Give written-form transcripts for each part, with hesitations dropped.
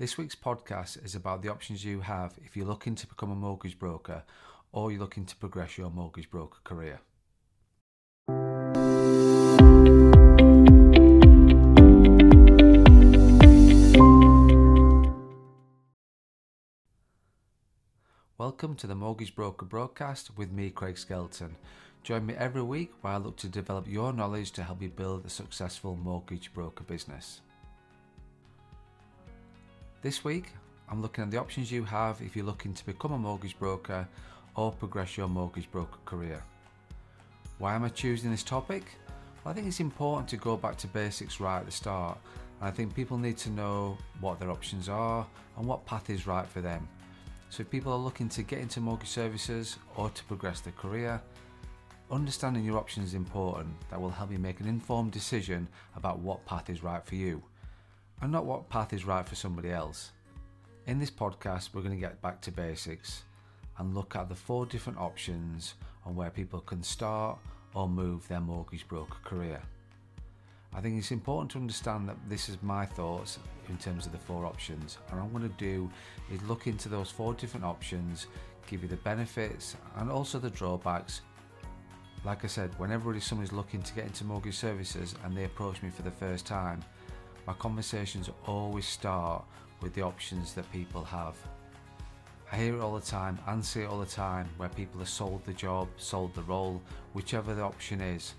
This week's podcast is about the options you have if you're looking to become a mortgage broker or you're looking to progress your mortgage broker career. Welcome to the Mortgage Broker Broadcast with me, Craig Skelton. Join me every week where I look to develop your knowledge to help you build a successful mortgage broker business. This week, I'm looking at the options you have if you're looking to become a mortgage broker or progress your mortgage broker career. Why am I choosing this topic? Well, I think it's important to go back to basics right at the start. And I think people need to know what their options are and what path is right for them. So if people are looking to get into mortgage services or to progress their career, understanding your options is important. That will help you make an informed decision about what path is right for you and not what path is right for somebody else. In this podcast, we're going to get back to basics and look at the four different options on where people can start or move their mortgage broker career. I think it's important to understand that this is my thoughts in terms of the four options, and what I'm going to do is look into those four different options, give you the benefits and also the drawbacks. Like I said, whenever somebody's looking to get into mortgage services and they approach me for the first time, my conversations always start with the options that people have. I hear it all the time and see it all the time where people are sold the job, sold the role, whichever the option is.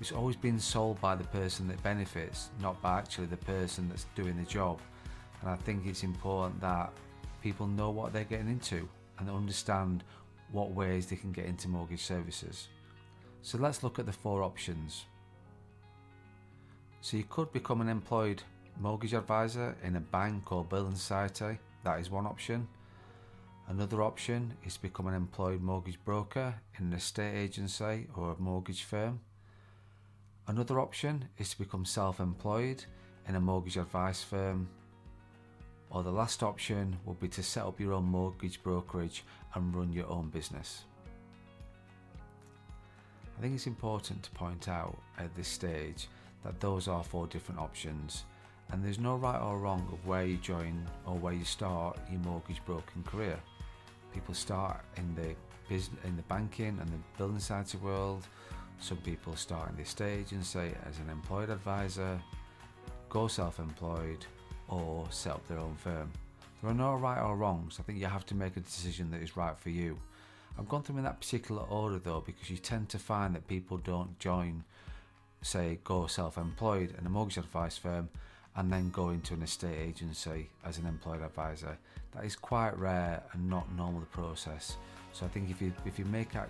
It's always been sold by the person that benefits, not by actually the person that's doing the job. And I think it's important that people know what they're getting into and understand what ways they can get into mortgage services. So let's look at the four options. So you could become an employed mortgage advisor in a bank or building society. That is one option. Another option is to become an employed mortgage broker in an estate agency or a mortgage firm. Another option is to become self-employed in a mortgage advice firm. Or the last option would be to set up your own mortgage brokerage and run your own business. I think it's important to point out at this stage that those are four different options, and there's no right or wrong of where you join or where you start your mortgage broking career. People start in the banking and the building side of the world. Some people start in the estate agency as an employed advisor, go self-employed or set up their own firm. There are no right or wrongs. I think you have to make a decision that is right for you. I've gone through in that particular order though, because you tend to find that people don't join, say, go self-employed in a mortgage advice firm and then go into an estate agency as an employed advisor. That is quite rare and not normal the process. So I think if you make that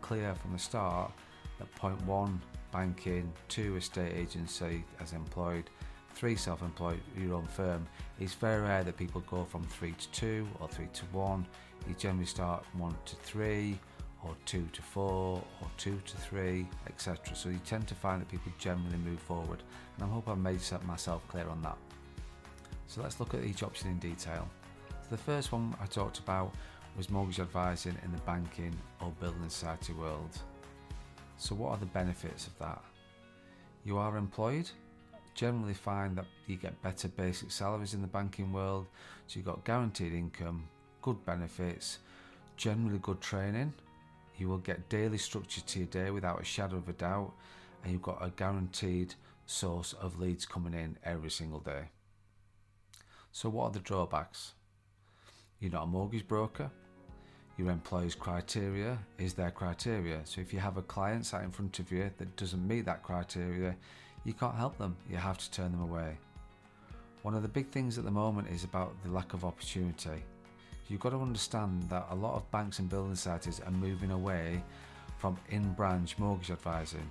clear from the start, at point one, banking, two, estate agency as employed, three, self-employed, your own firm. It's very rare that people go from 3 to 2 or 3 to 1. You generally start 1 to 3 or 2 to 4 or 2 to 3, etc. So you tend to find that people generally move forward. And I hope I made myself clear on that. So let's look at each option in detail. So the first one I talked about was mortgage advising in the banking or building society world. So what are the benefits of that? You are employed, generally find that you get better basic salaries in the banking world, so you've got guaranteed income, good benefits, generally good training. You will get daily structure to your day without a shadow of a doubt, and you've got a guaranteed source of leads coming in every single day. So what are the drawbacks? You're not a mortgage broker. Your employer's criteria is their criteria. So if you have a client sat in front of you that doesn't meet that criteria, you can't help them. You have to turn them away. One of the big things at the moment is about the lack of opportunity. You've got to understand that a lot of banks and building societies are moving away from in-branch mortgage advising.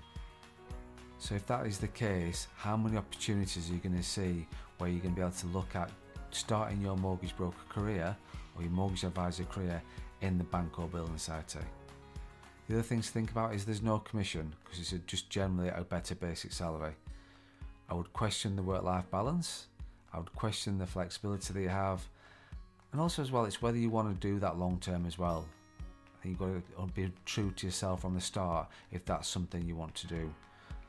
So if that is the case, how many opportunities are you going to see where you're going to be able to look at starting your mortgage broker career or your mortgage advisor career in the bank or building society? The other things to think about is there's no commission because it's just generally a better basic salary. I would question the work-life balance. I would question the flexibility that you have. And also as well, it's whether you want to do that long-term as well. I think you've got to be true to yourself from the start if that's something you want to do.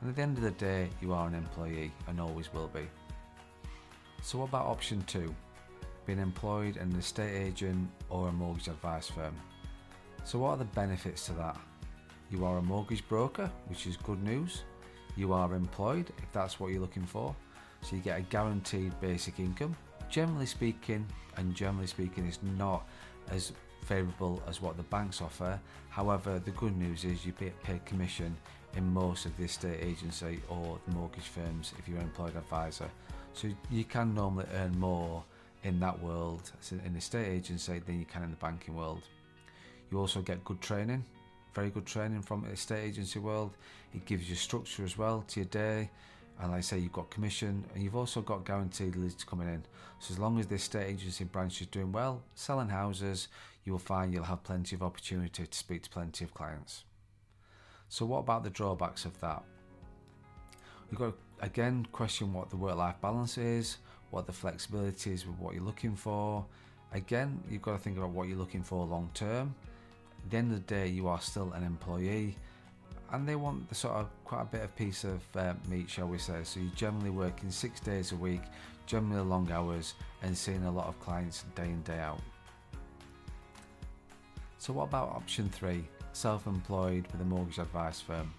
And at the end of the day, you are an employee and always will be. So what about option 2? being employed in an estate agent or a mortgage advice firm. So what are the benefits to that? You are a mortgage broker, which is good news. You are employed, if that's what you're looking for. So you get a guaranteed basic income. Generally speaking, it's not as favourable as what the banks offer. However, the good news is you pay commission in most of the estate agency or the mortgage firms if you're an employed advisor. So you can normally earn more in that world, in the estate agency, than you can in the banking world. You also get good training, very good training from the estate agency world. It gives you structure as well to your day. And like I say, you've got commission and you've also got guaranteed leads coming in. So as long as the estate agency branch is doing well, selling houses, you'll find you'll have plenty of opportunity to speak to plenty of clients. So what about the drawbacks of that? We've got to, again, question what the work-life balance is, what the flexibility is with what you're looking for. Again, you've got to think about what you're looking for long-term. At the end of the day, you are still an employee, and they want the sort of quite a bit of piece of meat, shall we say. So you're generally working 6 days a week, generally long hours, and seeing a lot of clients day in, day out. So what about option 3, self-employed with a mortgage advice firm?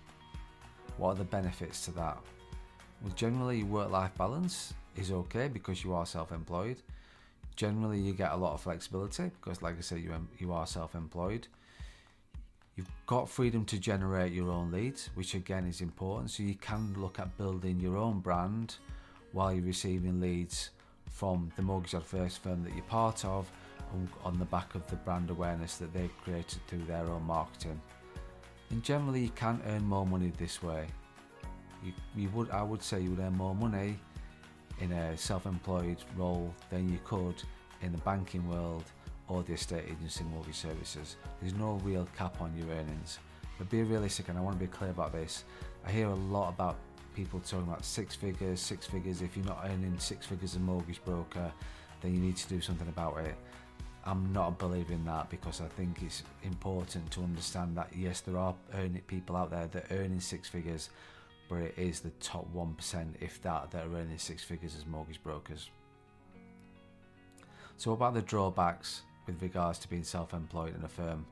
What are the benefits to that? Well, generally your work-life balance is okay because you are self-employed. Generally you get a lot of flexibility because, like I say, you are self-employed. You've got freedom to generate your own leads, which again is important. So you can look at building your own brand while you're receiving leads from the mortgage advice firm that you're part of, on the back of the brand awareness that they've created through their own marketing. And generally you can earn more money this way. I would say you would earn more money in a self-employed role than you could in the banking world or the estate agency mortgage services. There's no real cap on your earnings. But be realistic, and I want to be clear about this. I hear a lot about people talking about six figures. If you're not earning six figures as a mortgage broker, then you need to do something about it. I'm not a believer in that, because I think it's important to understand that yes, there are people out there that are earning six figures, but it is the top 1%, if that, that are earning six figures as mortgage brokers. So about the drawbacks with regards to being self-employed in a firm.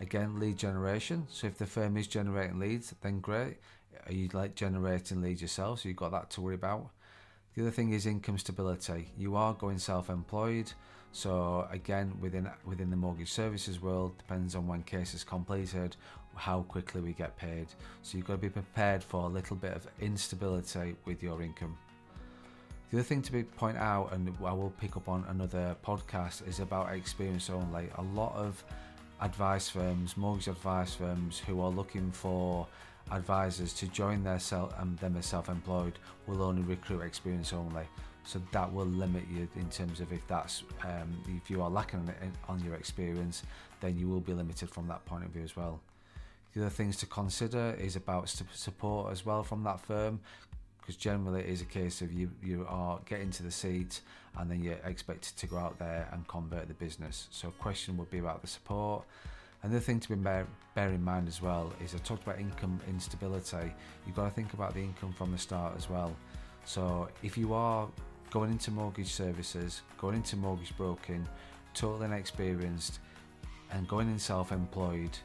Again, lead generation. So if the firm is generating leads, then great. Are you like generating leads yourself? So you've got that to worry about. The other thing is income stability. You are going self-employed. So again, within the mortgage services world, depends on when case is completed, how quickly we get paid. So you've got to be prepared for a little bit of instability with your income. The other thing to point out, and I will pick up on another podcast, is about experience only. A lot of advice firms, mortgage advice firms, who are looking for advisors to join them as self-employed, will only recruit experience only. So that will limit you in terms of if you are lacking on your experience, then you will be limited from that point of view as well. The other things to consider is about support as well from that firm. Because generally it is a case of you are getting to the seat and then you're expected to go out there and convert the business. So a question would be about the support. Another thing to bear in mind as well is I talked about income instability. You've got to think about the income from the start as well. So if you are going into mortgage services, going into mortgage broking, totally inexperienced and going in self-employed,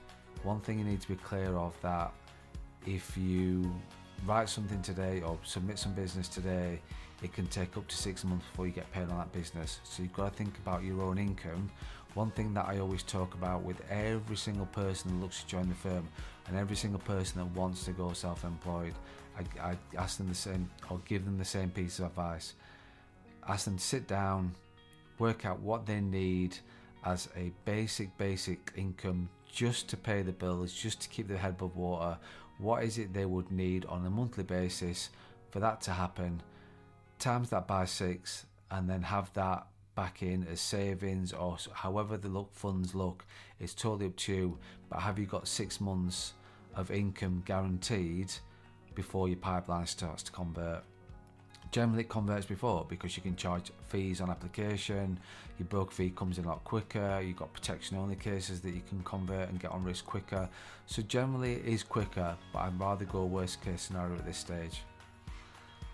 one thing you need to be clear of, that if you write something today or submit some business today, it can take up to 6 months before you get paid on that business. So you've got to think about your own income. One thing that I always talk about with every single person that looks to join the firm and every single person that wants to go self-employed, I ask them the same, or give them the same piece of advice. Ask them to sit down, work out what they need as a basic income just to pay the bills, just to keep their head above water. What is it they would need on a monthly basis for that to happen? Times that by 6, and then have that back in as savings, or however the funds look. It's totally up to you, but have you got 6 months of income guaranteed before your pipeline starts to convert? Generally it converts before, because you can charge fees on application, your broker fee comes in a lot quicker, you've got protection only cases that you can convert and get on risk quicker. So generally it is quicker, but I'd rather go worst case scenario at this stage.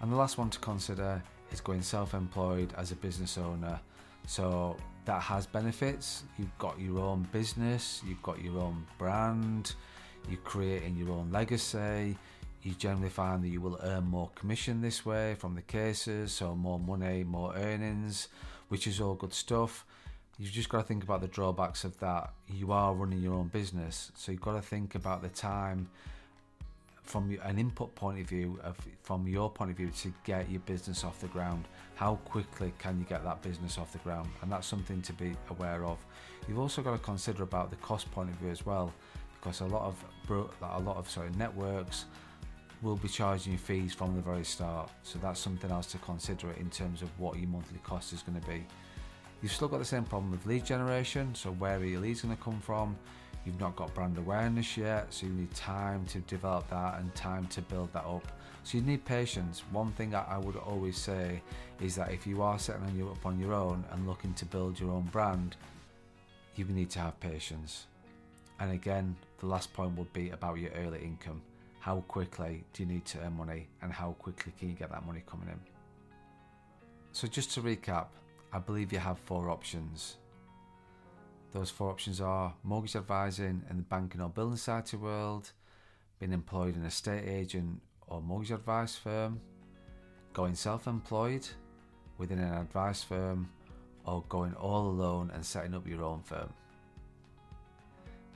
And the last one to consider is going self-employed as a business owner. So that has benefits. You've got your own business, you've got your own brand, you're creating your own legacy. You generally find that you will earn more commission this way from the cases, so more money, more earnings, which is all good stuff. You've just got to think about the drawbacks of that. You are running your own business, so you've got to think about the time from an input point of view, from your point of view, to get your business off the ground. How quickly can you get that business off the ground? And that's something to be aware of. You've also got to consider about the cost point of view as well, because a lot of networks will be charging you fees from the very start. So that's something else to consider in terms of what your monthly cost is going to be. You've still got the same problem with lead generation. So where are your leads going to come from? You've not got brand awareness yet, so you need time to develop that and time to build that up. So you need patience. One thing that I would always say is that if you are setting up on your own and looking to build your own brand, you need to have patience. And again, the last point would be about your early income. How quickly do you need to earn money, and how quickly can you get that money coming in? So just to recap, I believe you have four options. Those four options are mortgage advising in the banking or building society world, being employed in an estate agent or mortgage advice firm, going self-employed within an advice firm, or going all alone and setting up your own firm.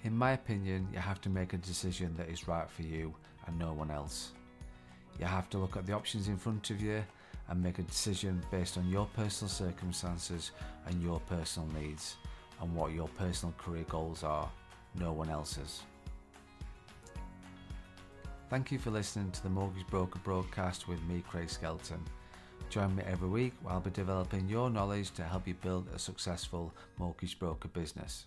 In my opinion, you have to make a decision that is right for you and no one else. You have to look at the options in front of you and make a decision based on your personal circumstances and your personal needs and what your personal career goals are, no one else's. Thank you for listening to the Mortgage Broker Broadcast with me, Craig Skelton. Join me every week where I'll be developing your knowledge to help you build a successful mortgage broker business.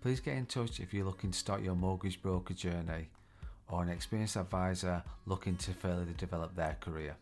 Please get in touch if you're looking to start your mortgage broker journey or an experienced advisor looking to further develop their career.